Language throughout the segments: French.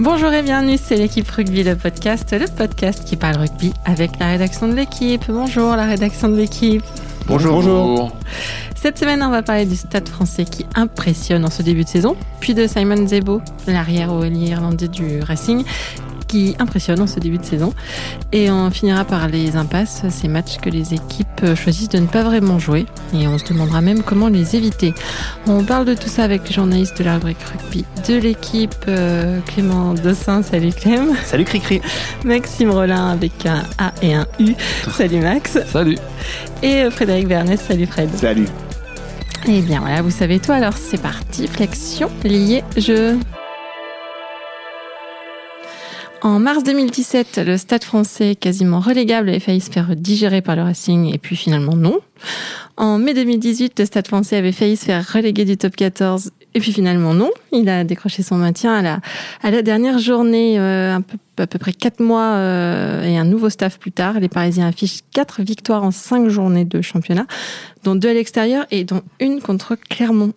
Bonjour et bienvenue, c'est l'Équipe Rugby, le podcast qui parle rugby avec la rédaction de l'Équipe. Bonjour la rédaction de l'Équipe. Bonjour. Bonjour. Cette semaine, on va parler du Stade Français qui impressionne en ce début de saison, puis de Simon Zebo, l'arrière ailier irlandais du Racing, qui impressionne en ce début de saison. Et on finira par les impasses, ces matchs que les équipes choisissent de ne pas vraiment jouer, et on se demandera même comment les éviter. On parle de tout ça avec les journalistes de la rubrique rugby de l'Équipe, Clément Dossin, salut Clem. Salut Cricri. Maxime Raulin avec un A et un U, salut Max. Salut. Et Frédéric Bernès, salut Fred. Salut. Et bien voilà, vous savez tout, alors c'est parti, flexion, lié, jeu. En mars 2017, le Stade Français, quasiment relégable, avait failli se faire digérer par le Racing, et puis finalement non. En mai 2018, le Stade Français avait failli se faire reléguer du Top 14, et puis finalement non. Il a décroché son maintien à la dernière journée, à peu près 4 mois et un nouveau staff plus tard. Les Parisiens affichent 4 victoires en 5 journées de championnat, dont 2 à l'extérieur et dont une contre Clermont.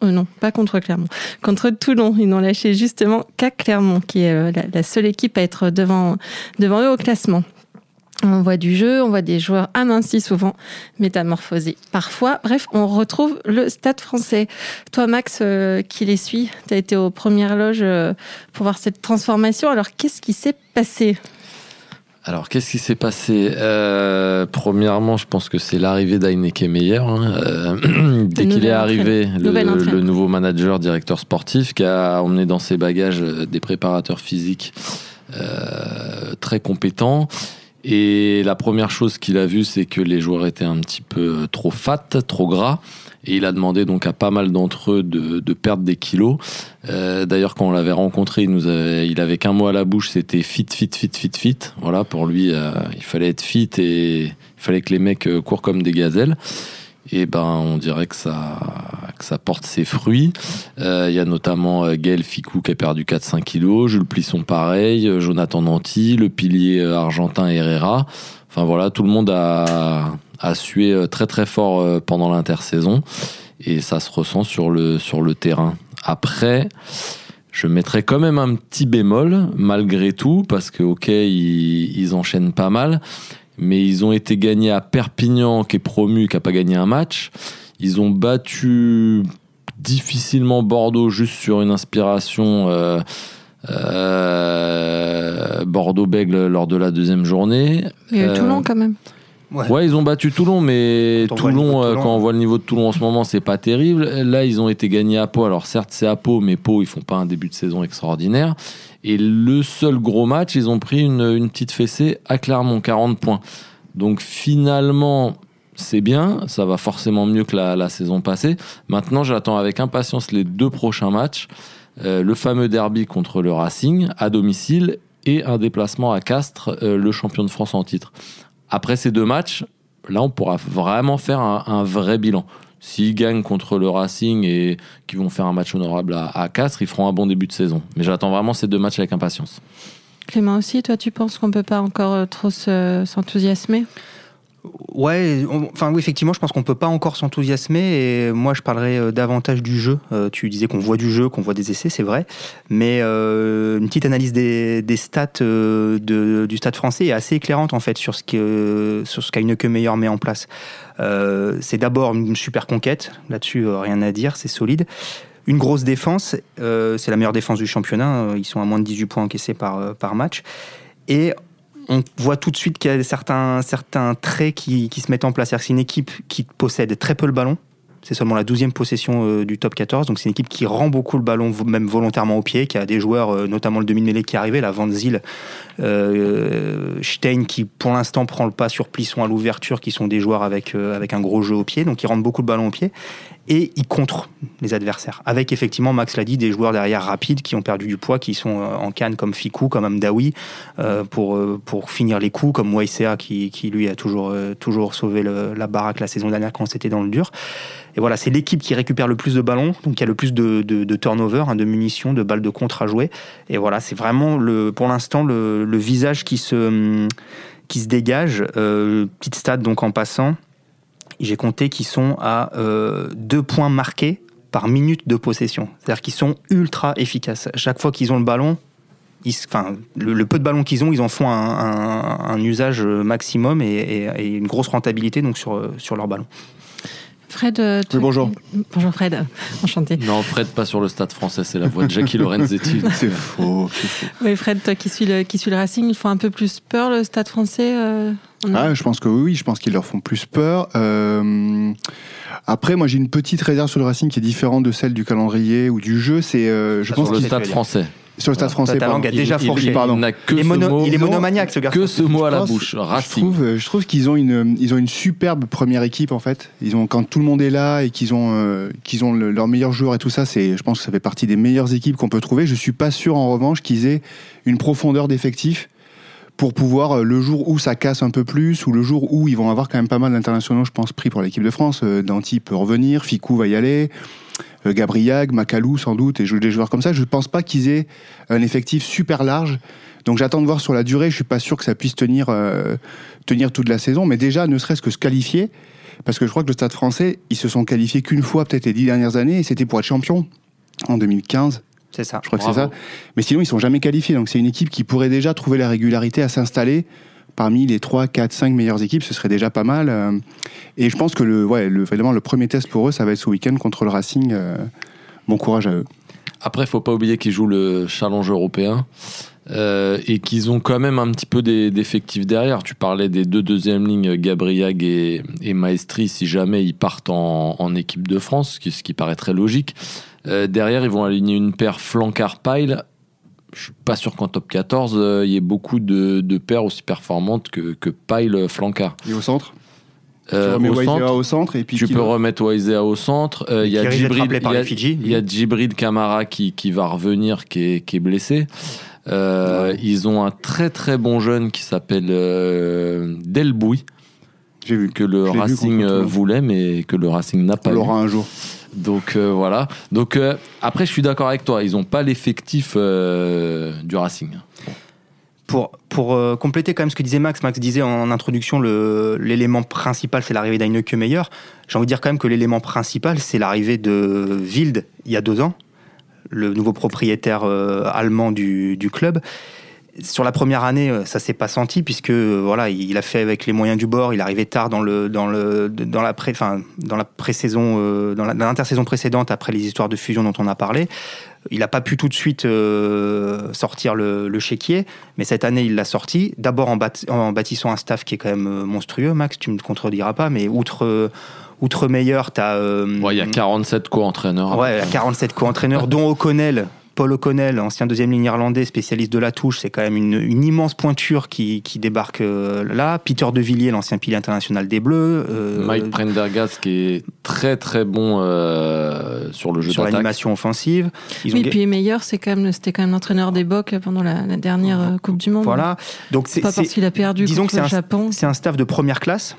Contre Toulon. Ils n'ont lâché justement qu'à Clermont, qui est la seule équipe à être devant eux au classement. On voit du jeu, on voit des joueurs amincis souvent, métamorphosés parfois. Bref, on retrouve le Stade Français. Toi, Max, qui les suit, tu as été aux premières loges pour voir cette transformation. Alors, qu'est-ce qui s'est passé ? Premièrement, je pense que c'est l'arrivée d'Heineke Meyer. Dès qu'il est arrivé, le nouveau manager, directeur sportif, qui a emmené dans ses bagages des préparateurs physiques très compétents. Et la première chose qu'il a vue, c'est que les joueurs étaient un petit peu trop fat, trop gras. Et il a demandé donc à pas mal d'entre eux de perdre des kilos. D'ailleurs, quand on l'avait rencontré, il avait qu'un mot à la bouche, c'était fit. Voilà, pour lui, il fallait être fit et il fallait que les mecs courent comme des gazelles. Et ben, on dirait que ça porte ses fruits. Il y a notamment Gaël Fickou qui a perdu 4-5 kilos, Jules Plisson pareil, Jonathan Nanti, le pilier argentin Herrera. Enfin voilà, tout le monde a sué très très fort pendant l'intersaison et ça se ressent sur le terrain. Après, je mettrais quand même un petit bémol malgré tout parce que ok, ils enchaînent pas mal, mais ils ont été gagnés à Perpignan qui est promu, qui n'a pas gagné un match. Ils ont battu difficilement Bordeaux juste sur une inspiration Bordeaux-Bègle lors de la deuxième journée. Il y a eu Toulon quand même. Ouais, ils ont battu Toulon, mais Toulon, quand on voit le niveau de Toulon en ce moment, c'est pas terrible. Là, ils ont été gagnés à Pau. Alors certes, c'est à Pau, mais Pau, ils font pas un début de saison extraordinaire. Et le seul gros match, ils ont pris une petite fessée à Clermont, 40 points. Donc finalement... c'est bien, ça va forcément mieux que la saison passée. Maintenant, j'attends avec impatience les 2 prochains matchs. Le fameux derby contre le Racing, à domicile, et un déplacement à Castres, le champion de France en titre. Après ces 2 matchs, là, on pourra vraiment faire un vrai bilan. S'ils gagnent contre le Racing et qu'ils vont faire un match honorable à Castres, ils feront un bon début de saison. Mais j'attends vraiment ces 2 matchs avec impatience. Clément aussi, toi, tu penses qu'on ne peut pas encore trop s'enthousiasmer ? Ouais, oui, effectivement, je pense qu'on peut pas encore s'enthousiasmer et moi je parlerai davantage du jeu. Tu disais qu'on voit du jeu, qu'on voit des essais, c'est vrai, mais une petite analyse des stats du Stade Français est assez éclairante en fait sur ce qu'Heineke Meyer met en place. C'est d'abord une super conquête, là-dessus rien à dire, c'est solide. Une grosse défense, c'est la meilleure défense du championnat, ils sont à moins de 18 points encaissés par match et on voit tout de suite qu'il y a certains traits qui se mettent en place. C'est-à-dire que c'est une équipe qui possède très peu le ballon. C'est seulement la 12e possession du top 14. Donc c'est une équipe qui rend beaucoup le ballon, même volontairement au pied, qui a des joueurs, notamment le demi-mêlée qui est arrivé, la Van Zyl, Stein, qui pour l'instant prend le pas sur Plisson à l'ouverture, qui sont des joueurs avec un gros jeu au pied. Donc ils rendent beaucoup le ballon au pied. Et ils contrent les adversaires. Avec effectivement, Max l'a dit, des joueurs derrière rapides qui ont perdu du poids, qui sont en canne comme Fickou, comme Amdaoui, pour finir les coups, comme Waisea qui lui a toujours sauvé la baraque la saison dernière quand c'était dans le dur. Et voilà, c'est l'équipe qui récupère le plus de ballons, donc il y a le plus de turnover, de munitions, de balles de contre à jouer. Et voilà, c'est vraiment pour l'instant le visage qui se dégage. Petite stat donc en passant. J'ai compté qu'ils sont à 2 points marqués par minute de possession. C'est-à-dire qu'ils sont ultra efficaces. Chaque fois qu'ils ont le ballon, le peu de ballons qu'ils ont, ils en font un usage maximum et une grosse rentabilité donc sur leurs ballons. Fred, oui, bonjour. Bonjour Fred, enchanté. Non, Fred, pas sur le Stade Français, c'est la voix de Jackie Lorenzetti. C'est faux. Oui, Fred, toi qui suis le Racing, ils font un peu plus peur le Stade Français. Je pense que oui, je pense qu'ils leur font plus peur. Après, moi, j'ai une petite réserve sur le Racing qui est différente de celle du calendrier ou du jeu. C'est, je pense sur le Stade Français. Sur le Stade Français, ta langue a déjà fourché. Il est monomaniaque, ce garçon. Que ce mot à la bouche. Racing. Je trouve qu'ils ont une superbe première équipe en fait. Ils ont, quand tout le monde est là et qu'ils ont leurs meilleurs joueurs et tout ça, je pense que ça fait partie des meilleures équipes qu'on peut trouver. Je suis pas sûr en revanche qu'ils aient une profondeur d'effectif pour pouvoir, le jour où ça casse un peu plus, ou le jour où ils vont avoir quand même pas mal d'internationaux, je pense, pris pour l'équipe de France. Nanti peut revenir, Fickou va y aller. Gabriag, Macalou sans doute, et des joueurs comme ça, je ne pense pas qu'ils aient un effectif super large. Donc j'attends de voir sur la durée, je ne suis pas sûr que ça puisse tenir toute la saison, mais déjà ne serait-ce que se qualifier, parce que je crois que le Stade Français, ils se sont qualifiés qu'une fois peut-être les 10 dernières années, et c'était pour être champion en 2015. C'est ça. Je crois que c'est ça. Mais sinon, ils ne sont jamais qualifiés, donc c'est une équipe qui pourrait déjà trouver la régularité à s'installer parmi les 3, 4, 5 meilleures équipes, ce serait déjà pas mal. Et je pense que le premier test pour eux, ça va être ce week-end contre le Racing. Bon courage à eux. Après, il ne faut pas oublier qu'ils jouent le challenge européen et qu'ils ont quand même un petit peu d'effectifs derrière. Tu parlais des deux deuxièmes lignes, Gabriag et Maestri, si jamais ils partent en équipe de France, ce qui paraît très logique. Derrière, ils vont aligner une paire Flancard-Pyle. Je ne suis pas sûr qu'en top 14, il y ait beaucoup de paires aussi performantes que Pyle Flanca. Et au centre tu remets Waisea au centre. Et puis tu peux remettre Waisea au centre. Il y a Djibril Kamara qui va revenir, qui est blessé. Ils ont un très très bon jeune qui s'appelle Delbouy. J'ai vu. Que le Racing voulait, mais que le Racing n'a pas. On l'aura un jour. Donc voilà. Donc après, je suis d'accord avec toi. Ils n'ont pas l'effectif du Racing. Pour compléter quand même ce que disait Max. Max disait en introduction l'élément principal, c'est l'arrivée d'Heineke Meyer. J'ai envie de dire quand même que l'élément principal, c'est l'arrivée de Wild il y a 2 ans, le nouveau propriétaire allemand du club. Sur la première année, ça s'est pas senti puisque voilà, il a fait avec les moyens du bord. Il est arrivé tard dans l'intersaison précédente après les histoires de fusion dont on a parlé. Il n'a pas pu tout de suite sortir le chéquier, mais cette année il l'a sorti. D'abord en bâtissant un staff qui est quand même monstrueux. Max, tu me contrediras pas, mais outre Meyer, t'as. Il y a 47 co-entraîneurs. Ouais, il y a 47 co-entraîneurs, dont O'Connell. Paul O'Connell, ancien deuxième ligne irlandais, spécialiste de la touche, c'est quand même une immense pointure qui débarque là. Peter De Villiers, l'ancien pilier international des Bleus. Mike Prendergast, qui est très très bon sur le jeu sur d'attaque. Sur l'animation offensive. Et puis Meyer, c'était quand même l'entraîneur des Bocs pendant la dernière Coupe du Monde. Voilà. Donc c'est pas parce qu'il a perdu contre le Japon. C'est un staff de première classe,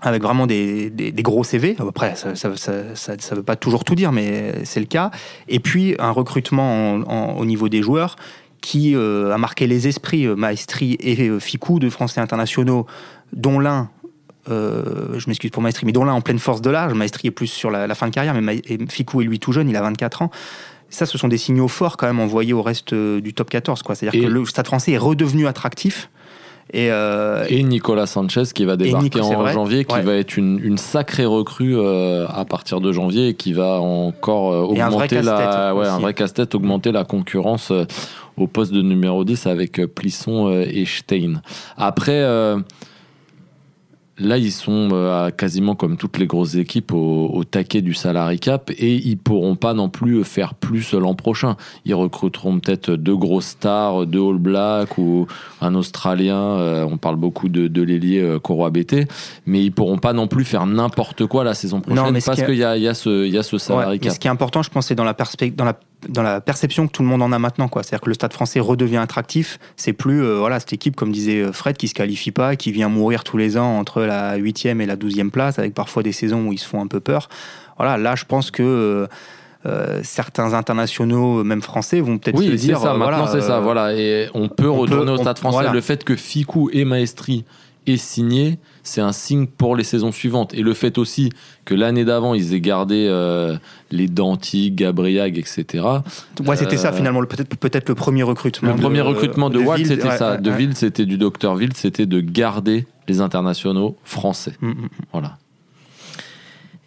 avec vraiment des gros CV. Après, ça veut pas toujours tout dire, mais c'est le cas. Et puis, un recrutement au niveau des joueurs qui a marqué les esprits, Maestri et Fickou, deux Français internationaux, dont l'un, je m'excuse pour Maestri, mais dont l'un en pleine force de l'âge. Maestri est plus sur la fin de carrière, mais Fickou est lui tout jeune, il a 24 ans. Ça, ce sont des signaux forts quand même envoyés au reste du top 14, quoi. C'est-à-dire que le Stade Français est redevenu attractif. Et Nicolas Sanchez qui va débarquer en janvier, qui va être une sacrée recrue à partir de janvier et qui va encore augmenter la concurrence au poste de numéro 10 avec Plisson et Stein. Après, là ils sont quasiment comme toutes les grosses équipes au taquet du salary cap et ils pourront pas non plus faire plus l'an prochain. Ils recruteront peut-être 2 grosses stars, 2 All Blacks ou un Australien. On parle beaucoup de l'ailier Koroabété, mais ils pourront pas non plus faire n'importe quoi la saison prochaine parce qu'il y a ce salary cap. Mais ce qui est important, je pense, c'est dans la perception que tout le monde en a maintenant, quoi. C'est-à-dire que le Stade Français redevient attractif. C'est plus cette équipe, comme disait Fred, qui se qualifie pas, qui vient mourir tous les ans entre la 8e et la 12e place, avec parfois des saisons où ils se font un peu peur. Voilà, là je pense que certains internationaux, même français, vont peut-être se dire... Oui, c'est ça, maintenant c'est ça. Voilà. Et on peut retourner au Stade Français. Voilà. Le fait que Fickou et Maestri est signé, c'est un signe pour les saisons suivantes. Et le fait aussi que l'année d'avant, ils aient gardé les Danti, Gabriag, etc. Ouais, c'était ça finalement, peut-être le premier recrutement. Le premier recrutement de Wild, c'était ça. De Wild, c'était du Dr Wild, c'était de garder les internationaux français. Voilà.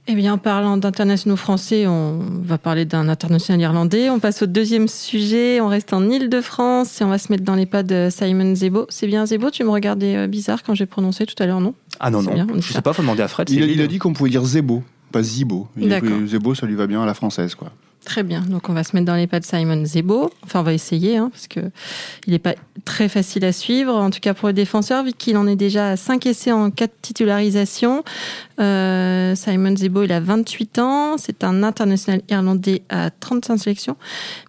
Eh bien, en parlant d'internationaux français, on va parler d'un international irlandais. On passe au deuxième sujet, on reste en Île-de-France et on va se mettre dans les pas de Simon Zebo. C'est bien Zebo? Tu me regardais bizarre quand j'ai prononcé tout à l'heure, non? Ah non, c'est non, bien, je ne sais pas, il faut demander à Fred. Il a dit qu'on pouvait dire Zebo, pas Zibo. Zebo, ça lui va bien à la française, quoi. Très bien, donc on va se mettre dans les pas de Simon Zebo. Enfin, on va essayer, parce qu'il n'est pas très facile à suivre, en tout cas pour le défenseur, vu qu'il en est déjà à 5 essais en 4 titularisations. Simon Zebo, il a 28 ans, c'est un international irlandais à 35 sélections,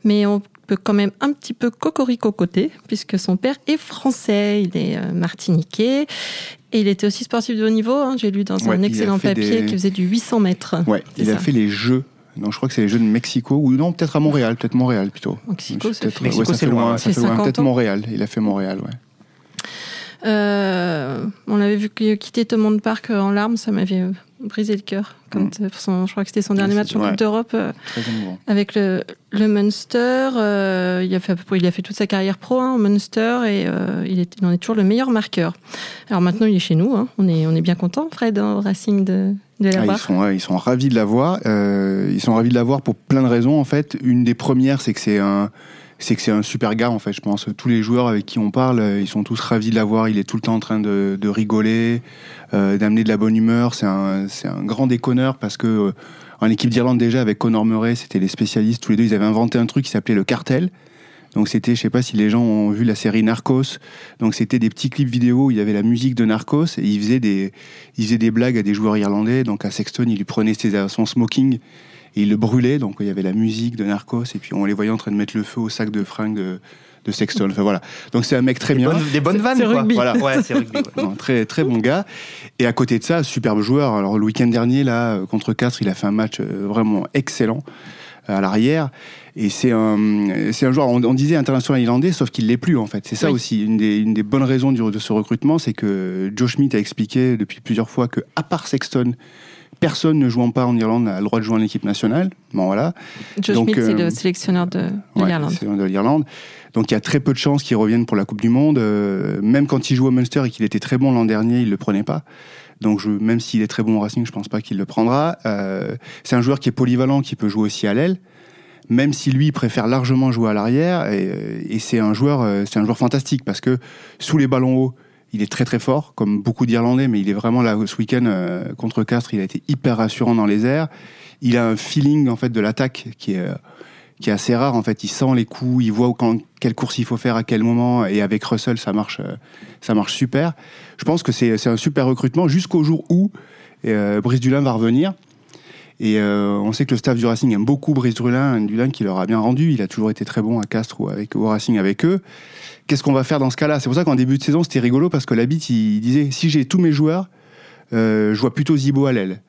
mais on peut quand même un petit peu cocoricocoter, puisque son père est français, il est martiniquais. Et il était aussi sportif de haut niveau, j'ai lu dans un excellent papier qui faisait du 800 mètres. Ouais, il a fait les Jeux. Non, je crois que c'est les Jeux de Mexico, ou non, peut-être Montréal plutôt. Mexico, c'est loin, ça fait loin. Peut-être Montréal, il a fait Montréal, ouais. On l'avait vu quitter Thomond Park en larmes, ça m'avait brisé le cœur. Je crois que c'était son dernier match en Coupe d'Europe avec le Munster. Il a fait toute sa carrière pro au Munster et il en est toujours le meilleur marqueur. Alors maintenant, il est chez nous. On est bien content, Fred, au Racing de l'avoir. Ils sont ravis de l'avoir. Ils sont ravis de l'avoir pour plein de raisons, en fait. Une des premières, c'est que c'est un super gars, en fait, je pense. Tous les joueurs avec qui on parle, ils sont tous ravis de l'avoir. Il est tout le temps en train de rigoler, d'amener de la bonne humeur. C'est un grand déconneur parce que en équipe d'Irlande, déjà, avec Conor Murray, c'était les spécialistes. Tous les deux, ils avaient inventé un truc qui s'appelait le cartel. Donc c'était, je sais pas si les gens ont vu la série Narcos. Donc c'était des petits clips vidéo où il y avait la musique de Narcos et il faisait des blagues à des joueurs irlandais. Donc à Sexton, il lui prenait son smoking et il le brûlait. Donc il y avait la musique de Narcos et puis on les voyait en train de mettre le feu au sac de fringues de Sexton. Enfin voilà. Donc c'est un mec très bien. Des bonnes vannes, c'est quoi. Rugby. Voilà. Ouais, c'est rugby. Ouais. Non, très très bon gars. Et à côté de ça, superbe joueur. Alors le week-end dernier là contre Castres, il a fait un match vraiment excellent à l'arrière. Et c'est un joueur, on disait international irlandais, sauf qu'il ne l'est plus en fait. C'est ça aussi, une des bonnes raisons de ce recrutement, c'est que Joe Schmidt a expliqué depuis plusieurs fois que, à part Sexton, personne ne jouant pas en Irlande a le droit de jouer en équipe nationale. Bon, voilà. Joe Schmidt, c'est le sélectionneur de l'Irlande. C'est de l'Irlande. Donc il y a très peu de chances qu'il revienne pour la Coupe du Monde. Même quand il joue au Munster et qu'il était très bon l'an dernier, il ne le prenait pas. Donc même s'il est très bon au Racing, je ne pense pas qu'il le prendra. C'est un joueur qui est polyvalent, qui peut jouer aussi à l'aile. Même si lui préfère largement jouer à l'arrière, et c'est un joueur fantastique parce que sous les ballons hauts, il est très très fort, comme beaucoup d'Irlandais, mais il est vraiment là ce week-end contre Castres, il a été hyper rassurant dans les airs. Il a un feeling en fait de l'attaque qui est assez rare en fait. Il sent les coups, il voit quelle course il faut faire à quel moment, et avec Russell ça marche super. Je pense que c'est un super recrutement jusqu'au jour où Brice Dulin va revenir. Et on sait que le staff du Racing aime beaucoup Brice Dulin qui leur a bien rendu. Il a toujours été très bon à Castres ou au Racing avec eux. Qu'est-ce qu'on va faire dans ce cas-là ? C'est pour ça qu'en début de saison, c'était rigolo parce que Labitte, il disait « Si j'ai tous mes joueurs, je vois plutôt Zebo à l'aile. »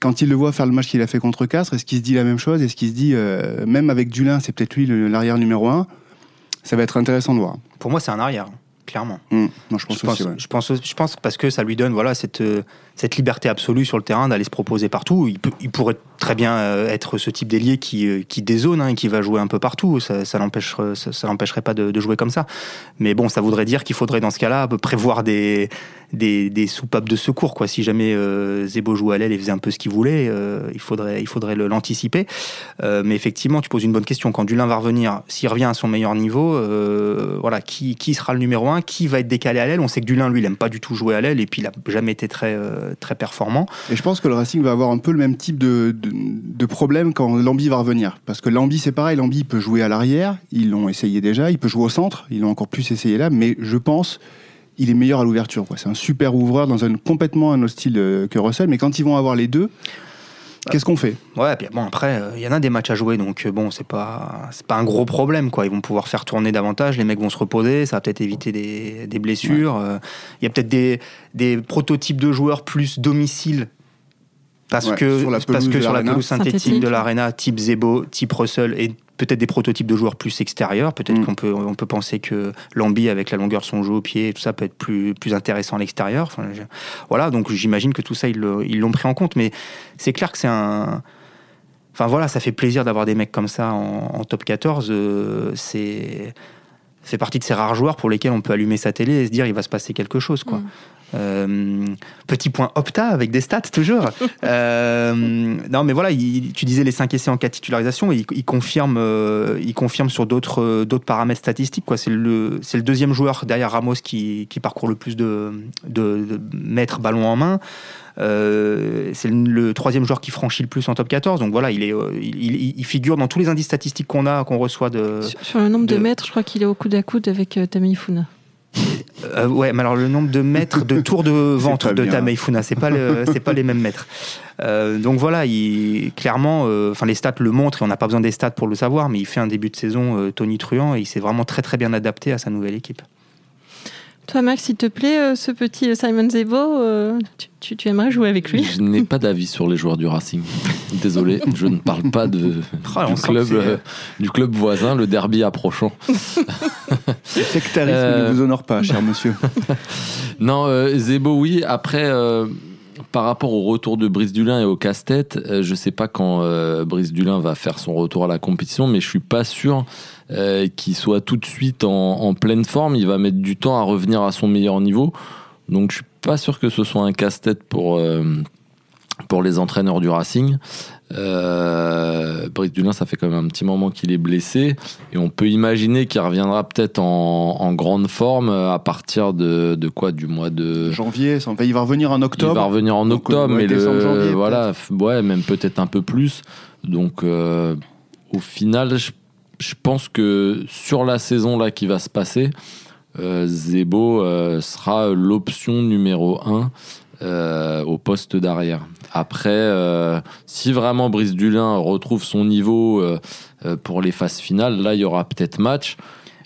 Quand il le voit faire le match qu'il a fait contre Castres, est-ce qu'il se dit la même chose ? Est-ce qu'il se dit « Même avec Dulin, c'est peut-être lui l'arrière numéro 1 ?» Ça va être intéressant de voir. Pour moi, c'est un arrière. Clairement. Non, je pense parce que ça lui donne cette liberté absolue sur le terrain d'aller se proposer partout. Il pourrait très bien être ce type d'ailier qui dézone et qui va jouer un peu partout. Ça l'empêcherait pas de jouer comme ça. Mais bon, ça voudrait dire qu'il faudrait dans ce cas-là prévoir des soupapes de secours, quoi. Si jamais Zebo jouait à l'aile et faisait un peu ce qu'il voulait, il faudrait l'anticiper. Mais effectivement, tu poses une bonne question. Quand Dulin va revenir, s'il revient à son meilleur niveau, qui sera le numéro 1, qui va être décalé à l'aile? On sait que Dulin, lui, il aime pas du tout jouer à l'aile et puis il a jamais été très très performant. Et je pense que le Racing va avoir un peu le même type de problème quand Lambi va revenir, parce que Lambi, c'est pareil. Lambi, il peut jouer à l'arrière, ils l'ont essayé déjà. Il peut jouer au centre, ils l'ont encore plus essayé là. Mais je pense il est meilleur à l'ouverture, quoi. C'est un super ouvreur dans complètement un autre style que Russell. Mais quand ils vont avoir les deux, qu'est-ce qu'on fait ? Ouais, puis bon, après, il y en a des matchs à jouer, donc bon, c'est pas un gros problème, quoi. Ils vont pouvoir faire tourner davantage, les mecs vont se reposer, ça va peut-être éviter des blessures. Il y a peut-être des prototypes de joueurs plus domicile, parce que sur la pelouse synthétique de l'Arena, type Zebo, type Russell, et peut-être des prototypes de joueurs plus extérieurs. Peut-être qu'on peut penser que Lambi, avec la longueur de son jeu au pied, et tout ça peut être plus intéressant à l'extérieur. Enfin, voilà, donc j'imagine que tout ça, ils l'ont pris en compte. Mais c'est clair que c'est un... Enfin voilà, ça fait plaisir d'avoir des mecs comme ça en top 14. C'est partie de ces rares joueurs pour lesquels on peut allumer sa télé et se dire il va se passer quelque chose, quoi. Petit point Opta avec des stats toujours. Non mais voilà, tu disais les 5 essais en cas de titularisation, il confirme sur d'autres paramètres statistiques, quoi. C'est le deuxième joueur derrière Ramos qui parcourt le plus de mètres ballon en main. C'est le troisième joueur qui franchit le plus en top 14, donc voilà, il figure dans tous les indices statistiques qu'on reçoit sur le nombre de mètres. Je crois qu'il est au coude à coude avec Tameifuna. Ouais, mais alors le nombre de mètres de tour de ventre de Tameifuna, c'est pas les mêmes mètres. Donc voilà, clairement, les stats le montrent et on n'a pas besoin des stats pour le savoir, mais il fait un début de saison tonitruant et il s'est vraiment très très bien adapté à sa nouvelle équipe. Toi, Max, s'il te plaît, ce petit Simon Zebo, tu aimerais jouer avec lui ? Je n'ai pas d'avis sur les joueurs du Racing. Désolé, je ne parle pas du club voisin, le derby approchant. Le sectarisme ne vous honore pas, cher monsieur. Non, Zebo, oui. Après, par rapport au retour de Brice Dulin et au casse-tête, je ne sais pas quand Brice Dulin va faire son retour à la compétition, mais je ne suis pas sûr... qu'il soit tout de suite en pleine forme. Il va mettre du temps à revenir à son meilleur niveau. Donc je suis pas sûr que ce soit un casse-tête pour les entraîneurs du Racing. Brice Dulin, ça fait quand même un petit moment qu'il est blessé et on peut imaginer qu'il reviendra peut-être en grande forme à partir de quoi, du mois de janvier. Il va revenir en octobre. Il va revenir en octobre, mais voilà, ouais, même peut-être un peu plus. Donc au final, je pense que sur la saison là qui va se passer, Zebo sera l'option numéro 1 au poste d'arrière. Après, si vraiment Brice Dulin retrouve son niveau pour les phases finales, là il y aura peut-être match.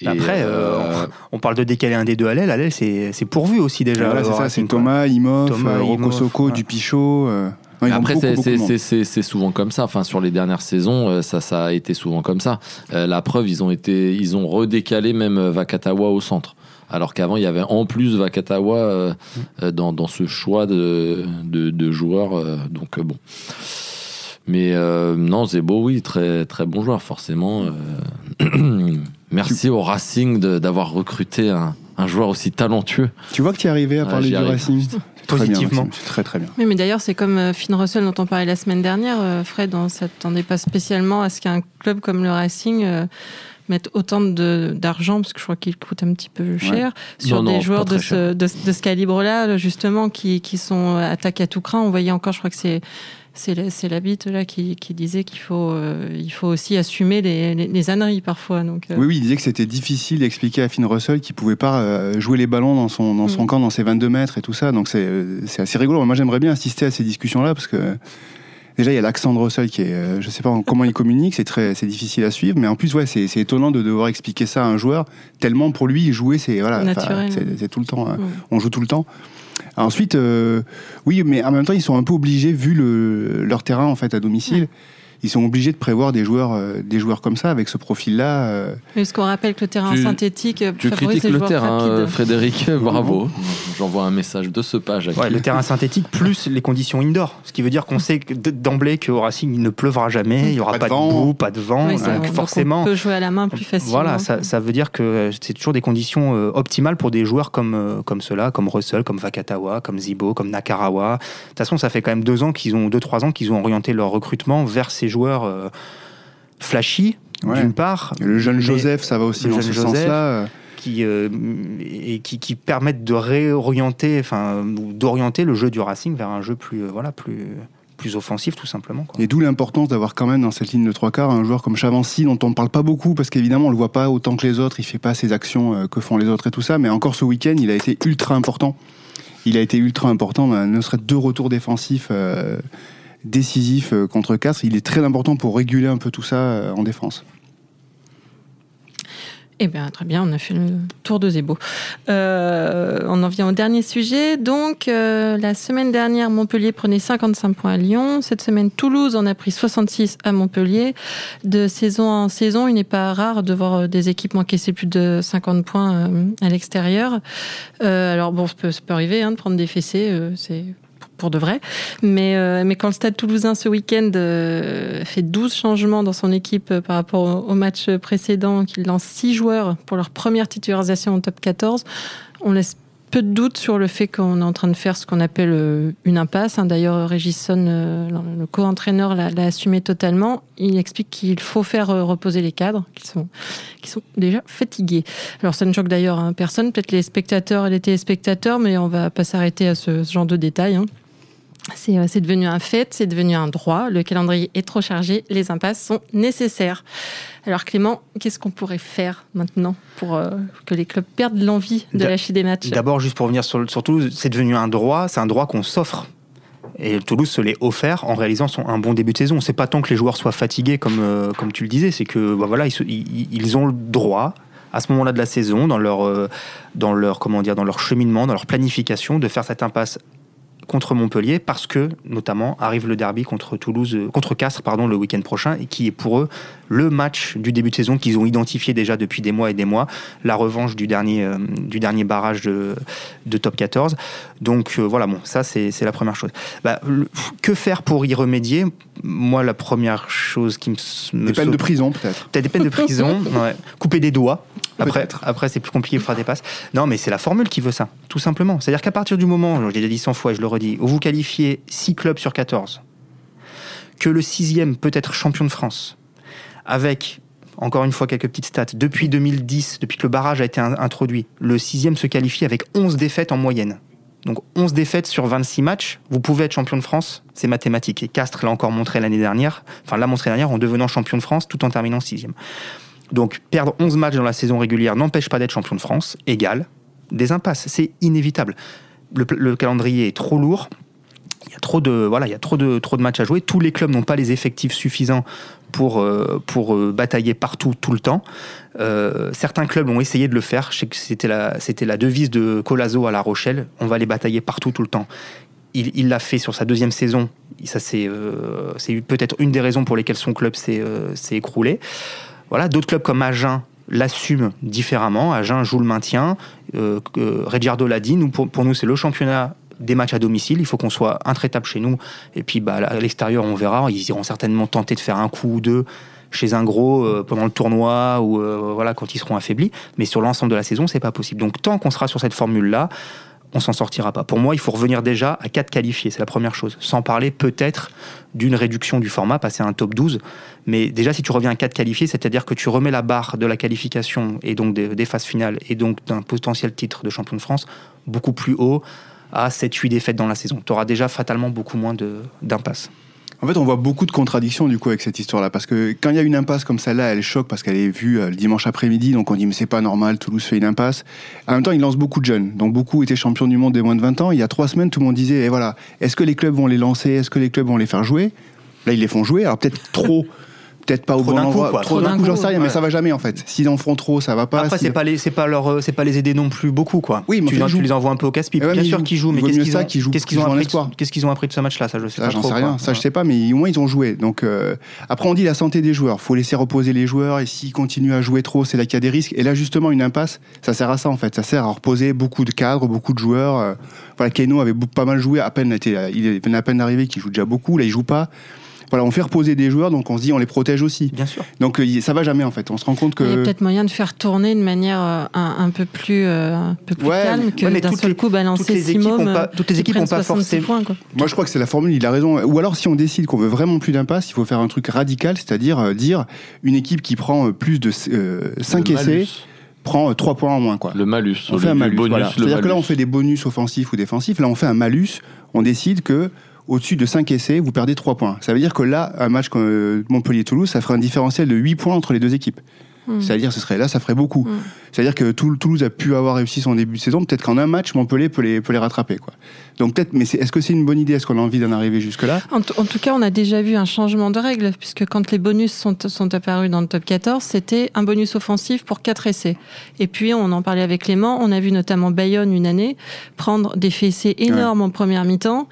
Et après, on parle de décaler un des deux à l'aile. À l'aile, c'est pourvu aussi déjà. Voilà, c'est Thomas, Imhoff, Rocco Socco, Dupichot... Non, après, c'est souvent comme ça. Enfin, sur les dernières saisons, ça a été souvent comme ça. La preuve, ils ont redécalé même Vakatawa au centre. Alors qu'avant, il y avait en plus Vakatawa dans ce choix de joueurs. Donc bon. Mais non, Zebo, oui, très très bon joueur, forcément. Merci au Racing d'avoir recruté un joueur aussi talentueux. Tu vois que tu es arrivé à parler du Racing. Positivement. C'est très très bien. Oui, mais d'ailleurs, c'est comme Finn Russell dont on parlait la semaine dernière. Fred, on ne s'attendait pas spécialement à ce qu'un club comme le Racing mette autant d'argent, parce que je crois qu'il coûte un petit peu cher, sur des joueurs de ce calibre-là, justement, qui sont attaqués à tout crin. On voyait encore, je crois que c'est la bite là qui disait qu'il faut il faut aussi assumer les âneries parfois, donc oui, il disait que c'était difficile d'expliquer à Finn Russell qu'il pouvait pas jouer les ballons dans son camp, dans ses 22 mètres et tout ça, donc c'est assez rigolo. Moi j'aimerais bien assister à ces discussions là, parce que déjà il y a l'accent de Russell qui est je sais pas comment il communique, c'est difficile à suivre, mais en plus ouais, c'est étonnant de devoir expliquer ça à un joueur, tellement pour lui jouer c'est voilà, c'est tout le temps on joue tout le temps. Ensuite, oui, mais en même temps, ils sont un peu obligés, vu leur terrain en fait à domicile. Ouais. Ils sont obligés de prévoir des joueurs comme ça, avec ce profil-là. Est-ce qu'on rappelle que le terrain synthétique favorise les joueurs rapides ? Tu critiques le terrain, Frédéric, bravo. J'envoie un message de ce page. Ouais, le terrain synthétique plus les conditions indoor. Ce qui veut dire qu'on sait d'emblée qu'au Racing, il ne pleuvra jamais, il n'y aura pas de boue, pas de vent. Oui, donc forcément, on peut jouer à la main plus facilement. Voilà, ça veut dire que c'est toujours des conditions optimales pour des joueurs comme ceux-là, comme Russell, comme Vakatawa, comme Zebo, comme Nakarawa. De toute façon, ça fait quand même 2-3 ans qu'ils ont orienté leur recrutement vers ces joueurs flashy, ouais. D'une part. Et le jeune Joseph, ça va aussi dans ce sens-là. Qui permettent de réorienter, d'orienter le jeu du Racing vers un jeu plus offensif, tout simplement, quoi. Et d'où l'importance d'avoir quand même dans cette ligne de 3/4 un joueur comme Chavancy, dont on ne parle pas beaucoup, parce qu'évidemment on le voit pas autant que les autres, il fait pas ses actions que font les autres et tout ça, mais encore ce week-end, il a été ultra important. Ne serait-ce 2 retours défensifs décisif contre 4, il est très important pour réguler un peu tout ça en défense. Eh bien, très bien, on a fait le tour de Zebo. On en vient au dernier sujet. Donc, la semaine dernière, Montpellier prenait 55 points à Lyon. Cette semaine, Toulouse en a pris 66 à Montpellier. De saison en saison, il n'est pas rare de voir des équipes encaisser plus de 50 points à l'extérieur. Alors bon, ça peut arriver de prendre des fessées, c'est... pour de vrai, mais quand le Stade Toulousain ce week-end fait 12 changements dans son équipe par rapport au match précédent, qu'il lance 6 joueurs pour leur première titularisation en Top 14, on laisse peu de doute sur le fait qu'on est en train de faire ce qu'on appelle une impasse. D'ailleurs, Régison, le co-entraîneur, l'a assumé totalement. Il explique qu'il faut faire reposer les cadres, qui sont déjà fatigués. Alors, ça ne choque d'ailleurs personne, peut-être les spectateurs et les téléspectateurs, mais on ne va pas s'arrêter à ce genre de détails. C'est devenu un fait, c'est devenu un droit. Le calendrier est trop chargé, les impasses sont nécessaires. Alors Clément, qu'est-ce qu'on pourrait faire maintenant pour que les clubs perdent l'envie de lâcher des matchs ? D'abord, juste pour revenir sur Toulouse, c'est devenu un droit, c'est un droit qu'on s'offre. Et Toulouse se l'est offert en réalisant un bon début de saison. C'est pas tant que les joueurs soient fatigués, comme tu le disais, c'est que ils ont le droit... à ce moment-là de la saison, dans leur cheminement, dans leur planification, de faire cette impasse contre Montpellier, parce que, notamment, arrive le derby contre Castres, le week-end prochain, et qui est pour eux le match du début de saison qu'ils ont identifié déjà depuis des mois et des mois, la revanche du dernier barrage de Top 14. Donc ça c'est la première chose. Que faire pour y remédier ? Moi, la première chose qui me peines de prison peut-être des peines de prison, ouais. Couper des doigts. Après, c'est plus compliqué de faire des passes. Non, mais c'est la formule qui veut ça, tout simplement. C'est-à-dire qu'à partir du moment, je l'ai déjà dit 100 fois et je le redis, où vous qualifiez 6 clubs sur 14, que le 6e peut être champion de France, avec, encore une fois, quelques petites stats, depuis 2010, depuis que le barrage a été introduit, le 6e se qualifie avec 11 défaites en moyenne. Donc 11 défaites sur 26 matchs, vous pouvez être champion de France, c'est mathématique. Et Castres l'a montré l'année dernière en devenant champion de France tout en terminant 6e. Donc, perdre 11 matchs dans la saison régulière n'empêche pas d'être champion de France, égale des impasses. C'est inévitable. Le calendrier est trop lourd. Il y a trop de matchs à jouer. Tous les clubs n'ont pas les effectifs suffisants pour batailler partout, tout le temps. Certains clubs ont essayé de le faire. Je sais que c'était la devise de Colasso à La Rochelle. On va les batailler partout, tout le temps. Il l'a fait sur sa deuxième saison. Ça, c'est peut-être une des raisons pour lesquelles son club s'est écroulé. Voilà, d'autres clubs comme Agen l'assument différemment. Agen joue le maintien. Reggiardo l'a dit, pour nous, c'est le championnat des matchs à domicile. Il faut qu'on soit intraitable chez nous. Et puis, à l'extérieur, on verra. Ils iront certainement tenter de faire un coup ou deux chez un gros pendant le tournoi ou quand ils seront affaiblis. Mais sur l'ensemble de la saison, c'est pas possible. Donc, tant qu'on sera sur cette formule-là, on s'en sortira pas. Pour moi, il faut revenir déjà à 4 qualifiés, c'est la première chose. Sans parler peut-être d'une réduction du format, passer à un top 12. Mais déjà, si tu reviens à 4 qualifiés, c'est-à-dire que tu remets la barre de la qualification et donc des phases finales et donc d'un potentiel titre de champion de France beaucoup plus haut, à 7-8 défaites dans la saison. Tu auras déjà fatalement beaucoup moins d'impasse. En fait, on voit beaucoup de contradictions du coup avec cette histoire-là, parce que quand il y a une impasse comme celle-là, elle choque parce qu'elle est vue le dimanche après-midi, donc on dit mais c'est pas normal, Toulouse fait une impasse. En même temps, ils lancent beaucoup de jeunes, donc beaucoup étaient champions du monde des moins de 20 ans. Il y a 3 semaines, tout le monde disait est-ce que les clubs vont les lancer, est-ce que les clubs vont les faire jouer ? Là, ils les font jouer, alors peut-être trop. Peut-être pas au bon endroit, trop d'un coup, j'en sais rien, mais ça va jamais en fait. S'ils en font trop, ça va pas. Après, c'est pas les aider non plus beaucoup, quoi. Oui, mais tu les envoies un peu au casse-pipe. Ouais, bien sûr qu'ils jouent, mais qu'est-ce qu'ils ont appris de ce match-là ? Ça, je sais pas. J'en sais rien. Ça, je sais pas, mais au moins ils ont joué. Donc après, on dit la santé des joueurs. Faut laisser reposer les joueurs. Et s'ils continuent à jouer trop, c'est là qu'il y a des risques. Et là, justement, une impasse, ça sert à ça en fait. Ça sert à reposer beaucoup de cadres, beaucoup de joueurs. Keno avait pas mal joué. Il est à peine arrivé, qu'il joue déjà beaucoup. Là, il joue pas. On fait reposer des joueurs, donc on se dit on les protège aussi. Bien sûr. Donc ça va jamais en fait. On se rend compte que il y a peut-être moyen de faire tourner de manière un peu plus calme que d'un seul coup balancer six mômes. Toutes les équipes n'ont pas forcé. Moi je crois que c'est la formule. Il a raison. Ou alors si on décide qu'on veut vraiment plus d'impasse, il faut faire un truc radical, c'est-à-dire dire une équipe qui prend plus de 5 essais prend 3 points en moins. Le malus. On fait un malus. C'est-à-dire que là on fait des bonus offensifs ou défensifs. Là on fait un malus. On décide que au-dessus de 5 essais, vous perdez 3 points. Ça veut dire que là, un match comme Montpellier-Toulouse, ça ferait un différentiel de 8 points entre les deux équipes. C'est-à-dire, ça ferait beaucoup. C'est-à-dire que Toulouse a pu avoir réussi son début de saison. Peut-être qu'en un match, Montpellier peut les rattraper, quoi. Donc peut-être, mais est-ce que c'est une bonne idée ? Est-ce qu'on a envie d'en arriver jusque-là ? En tout cas, on a déjà vu un changement de règle, puisque quand les bonus sont apparus dans le top 14, c'était un bonus offensif pour 4 essais. Et puis, on en parlait avec Clément, on a vu notamment Bayonne une année prendre des fessées énormes en première mi-temps.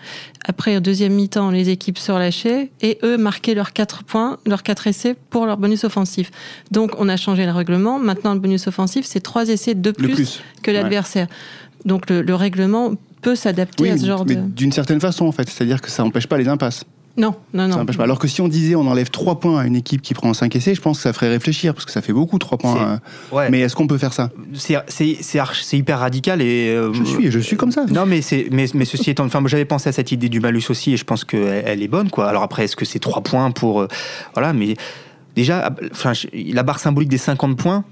Après, en deuxième mi-temps, les équipes se relâchaient et eux marquaient leurs 4 points, leurs 4 essais pour leur bonus offensif. Donc, on a changé le règlement. Maintenant, le bonus offensif, c'est 3 essais de plus que l'adversaire. Ouais. Donc, le règlement peut s'adapter à ce genre de... Oui, mais d'une certaine façon, en fait. C'est-à-dire que ça n'empêche pas les impasses. Non. Ça n'empêche pas. Alors que si on disait on enlève 3 points à une équipe qui prend 5 essais, je pense que ça ferait réfléchir, parce que ça fait beaucoup 3 points. Ouais. Mais est-ce qu'on peut faire ça ? C'est hyper radical et... Je suis comme ça. Non, mais ceci étant... Enfin, moi, j'avais pensé à cette idée du malus aussi, et je pense qu'elle est bonne, quoi. Alors après, est-ce que c'est 3 points pour... voilà, mais... Déjà, enfin, la barre symbolique des 50 points...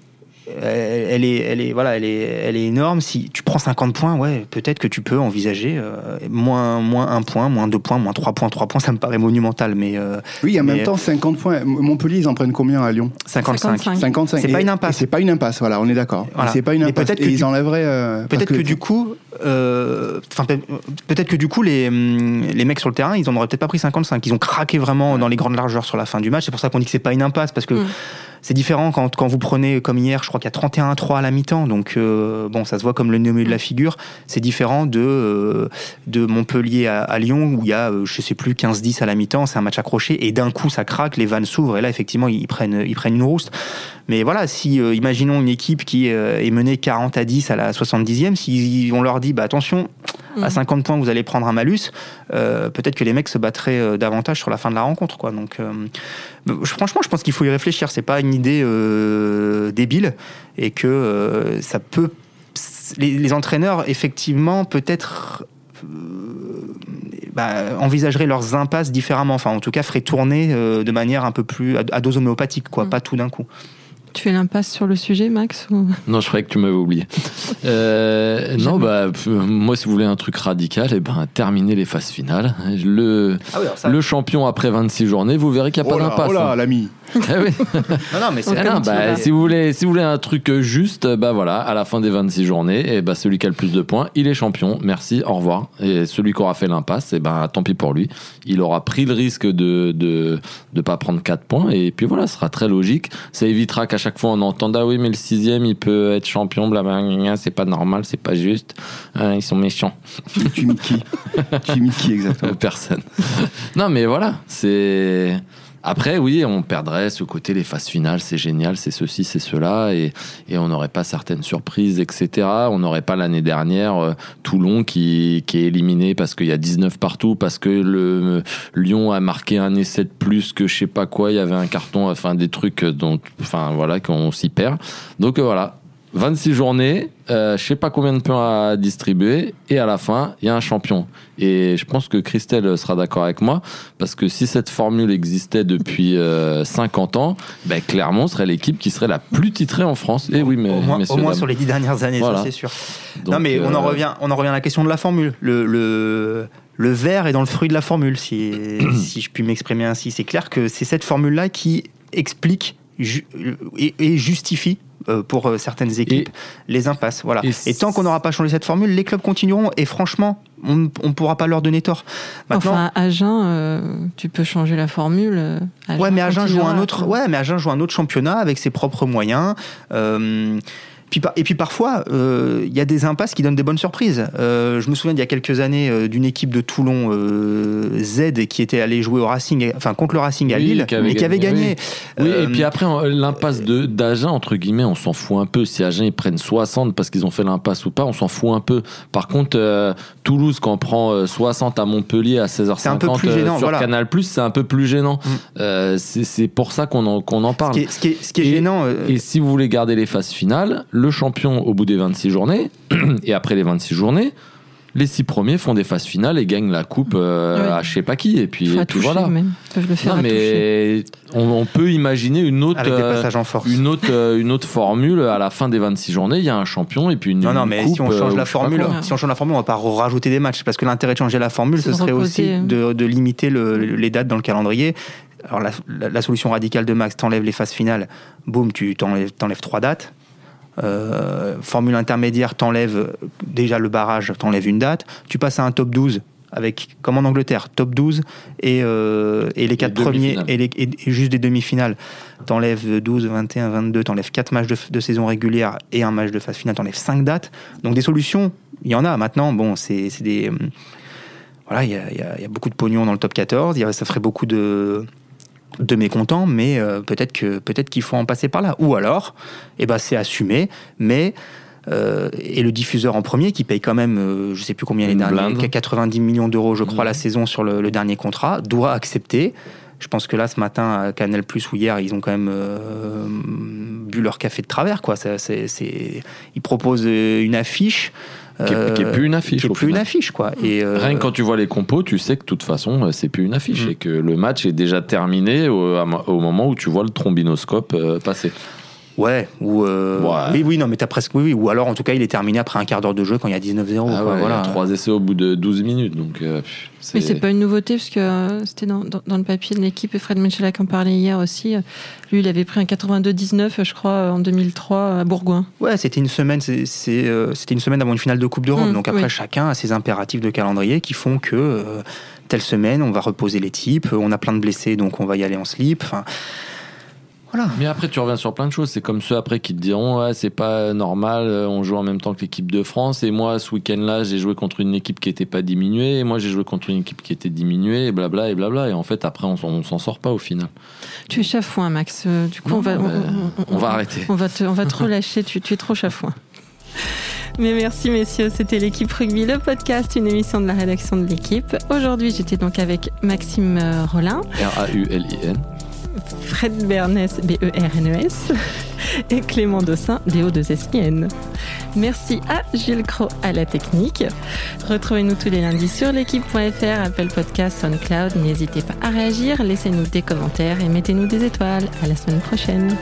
Elle est énorme. Si tu prends 50 points, peut-être que tu peux envisager moins 1 point, moins 2 points, moins 3 points. 3 points, ça me paraît monumental. Mais, même temps, 50 points. Montpellier, ils en prennent combien à Lyon ? 55. C'est pas une impasse. C'est pas une impasse, voilà, on est d'accord. Voilà. C'est pas une impasse. Et ils enlèveraient. Peut-être que du coup, les mecs sur le terrain, ils en auraient peut-être pas pris 55. Ils ont craqué vraiment dans les grandes largeurs sur la fin du match. C'est pour ça qu'on dit que c'est pas une impasse, parce que. C'est différent quand vous prenez, comme hier, je crois qu'il y a 31-3 à la mi-temps, donc ça se voit comme le nez au milieu de la figure. C'est différent de Montpellier à Lyon, où il y a, je sais plus, 15-10 à la mi-temps, c'est un match accroché, et d'un coup ça craque, les vannes s'ouvrent, et là effectivement ils prennent une rouste. Mais voilà, si imaginons une équipe qui est menée 40-10 à la 70e, si on leur dit attention, à 50 points vous allez prendre un malus, peut-être que les mecs se battraient davantage sur la fin de la rencontre, quoi. Donc franchement, je pense qu'il faut y réfléchir. C'est pas une idée débile, et que ça peut... Les entraîneurs, effectivement, peut-être envisageraient leurs impasses différemment. Enfin, en tout cas, feraient tourner de manière un peu plus à dose homéopathique, quoi, pas tout d'un coup. Tu fais l'impasse sur le sujet, Max, ou... Non, je croyais que tu m'avais oublié. Non, moi, si vous voulez un truc radical, terminez les phases finales. Le champion après 26 journées, vous verrez qu'il n'y a pas d'impasse. Oh là, l'ami. Ah oui. Non, mais c'est rien. Si vous voulez un truc juste, à la fin des 26 journées, et celui qui a le plus de points, il est champion. Merci, au revoir. Et celui qui aura fait l'impasse, tant pis pour lui. Il aura pris le risque de ne pas prendre 4 points, et puis voilà, ce sera très logique. Ça évitera qu'à chaque fois on entende ah oui, mais le 6e il peut être champion, blablabla, c'est pas normal, c'est pas juste, ils sont méchants. Tu imites qui ? Tu imites qui exactement ? Personne. Non, mais voilà, c'est... Après, oui, on perdrait ce côté, les phases finales, c'est génial, c'est ceci, c'est cela, et on n'aurait pas certaines surprises, etc. On n'aurait pas l'année dernière Toulon qui est éliminé parce qu'il y a 19 partout, parce que le Lyon a marqué un essai de plus que je sais pas quoi, il y avait un carton, enfin des trucs dont, qu'on s'y perd. Donc 26 journées, je sais pas combien de points à distribuer, et à la fin, il y a un champion. Et je pense que Christelle sera d'accord avec moi, parce que si cette formule existait depuis 50 ans, Clermont serait l'équipe qui serait la plus titrée en France. Et oui, mais au moins sur les 10 dernières années, voilà. Ça c'est sûr. Donc, non, mais on en revient à la question de la formule. Le verre est dans le fruit de la formule, si je puis m'exprimer ainsi. C'est clair que c'est cette formule-là qui explique et justifie pour certaines équipes les impasses, voilà. Et tant qu'on n'aura pas changé cette formule, les clubs continueront, et franchement on ne pourra pas leur donner tort. Maintenant, Agen, tu peux changer la formule. Agen mais Agen joue un autre championnat avec ses propres moyens, et puis parfois il y a des impasses qui donnent des bonnes surprises. Je me souviens d'il y a quelques années d'une équipe de Toulon Z qui était allée jouer au Racing, contre le Racing à Lille, mais qui avait gagné. Et puis après l'impasse d'Agen, entre guillemets, on s'en fout un peu. Si Agen ils prennent 60 parce qu'ils ont fait l'impasse ou pas, on s'en fout un peu. Par contre Toulouse quand on prend 60 à Montpellier à 16h50 gênant, sur Canal+, c'est un peu plus gênant. C'est pour ça qu'on en parle. Ce qui est gênant. Et si vous voulez garder les phases finales, le champion au bout des 26 journées, et après les 26 journées, les 6 premiers font des phases finales et gagnent la coupe à je sais pas qui. Et puis, voilà. Même. Ils peuvent le faire toucher. On peut imaginer une autre formule à la fin des 26 journées. Il y a un champion et puis une coupe. Si on change la formule, on va pas rajouter des matchs, parce que l'intérêt de changer la formule, ce serait aussi de limiter les dates dans le calendrier. Alors la solution radicale de Max, t'enlèves les phases finales, boum, tu t'enlèves 3 dates. Formule intermédiaire, t'enlèves déjà le barrage, t'enlèves une date, tu passes à un top 12 avec, comme en Angleterre, top 12 et les 4 premiers et juste des demi-finales. T'enlèves 12, 21, 22, t'enlèves 4 matchs de saison régulière et un match de phase finale, t'enlèves 5 dates. Donc des solutions, il y en a maintenant. Bon, c'est des... Voilà, il y a beaucoup de pognon dans le top 14, ça ferait beaucoup de mécontents, mais peut-être qu'il faut en passer par là. Ou alors, c'est assumé, mais et le diffuseur en premier qui paye quand même, je ne sais plus combien les derniers, 90 millions d'euros, je crois, la saison sur le dernier contrat, doit accepter. Je pense que là, ce matin, à Canal+, ou hier, ils ont quand même bu leur café de travers, quoi. Ils proposent une affiche. Qui n'est plus une affiche. Quoi. Et rien que quand tu vois les compos, tu sais que de toute façon, c'est plus une affiche et que le match est déjà terminé au moment où tu vois le trombinoscope passer. Ouais, ou. Ouais. Oui, non, mais t'as presque. Oui, ou alors en tout cas, il est terminé après un quart d'heure de jeu quand il y a 19-0. Ah quoi, ouais, voilà. 3 essais au bout de 12 minutes. Donc, mais c'est pas une nouveauté, parce que c'était dans le papier de l'équipe, et Fred Menchelac en parlait hier aussi. Lui, il avait pris un 82-19, je crois, en 2003 à Bourgoin. Ouais, c'était une semaine, c'était une semaine avant une finale de Coupe d'Europe. Donc après, chacun a ses impératifs de calendrier qui font que telle semaine, on va reposer les types, on a plein de blessés, donc on va y aller en slip. Enfin. Voilà. Mais après, tu reviens sur plein de choses. C'est comme ceux après qui te diront c'est pas normal, on joue en même temps que l'équipe de France. Et moi, ce week-end-là, j'ai joué contre une équipe qui n'était pas diminuée. Et moi, j'ai joué contre une équipe qui était diminuée, et blabla, et blabla. Et en fait, après, on s'en sort pas au final. Tu es chafouin, Max. Du coup, non, on va arrêter. On va te relâcher. Tu es trop chafouin. Mais merci, messieurs. C'était l'Équipe Rugby, le podcast, une émission de la rédaction de l'équipe. Aujourd'hui, j'étais donc avec Maxime Raulin. R-A-U-L-I-N. Fred Bernès, B-E-R-N-E-S, et Clément Dossin, D-O-2-S-I-N. Merci à Jules Cros à la technique. Retrouvez-nous tous les lundis sur l'équipe.fr, Apple Podcasts, SoundCloud. N'hésitez pas à réagir, laissez-nous des commentaires et mettez-nous des étoiles. À la semaine prochaine.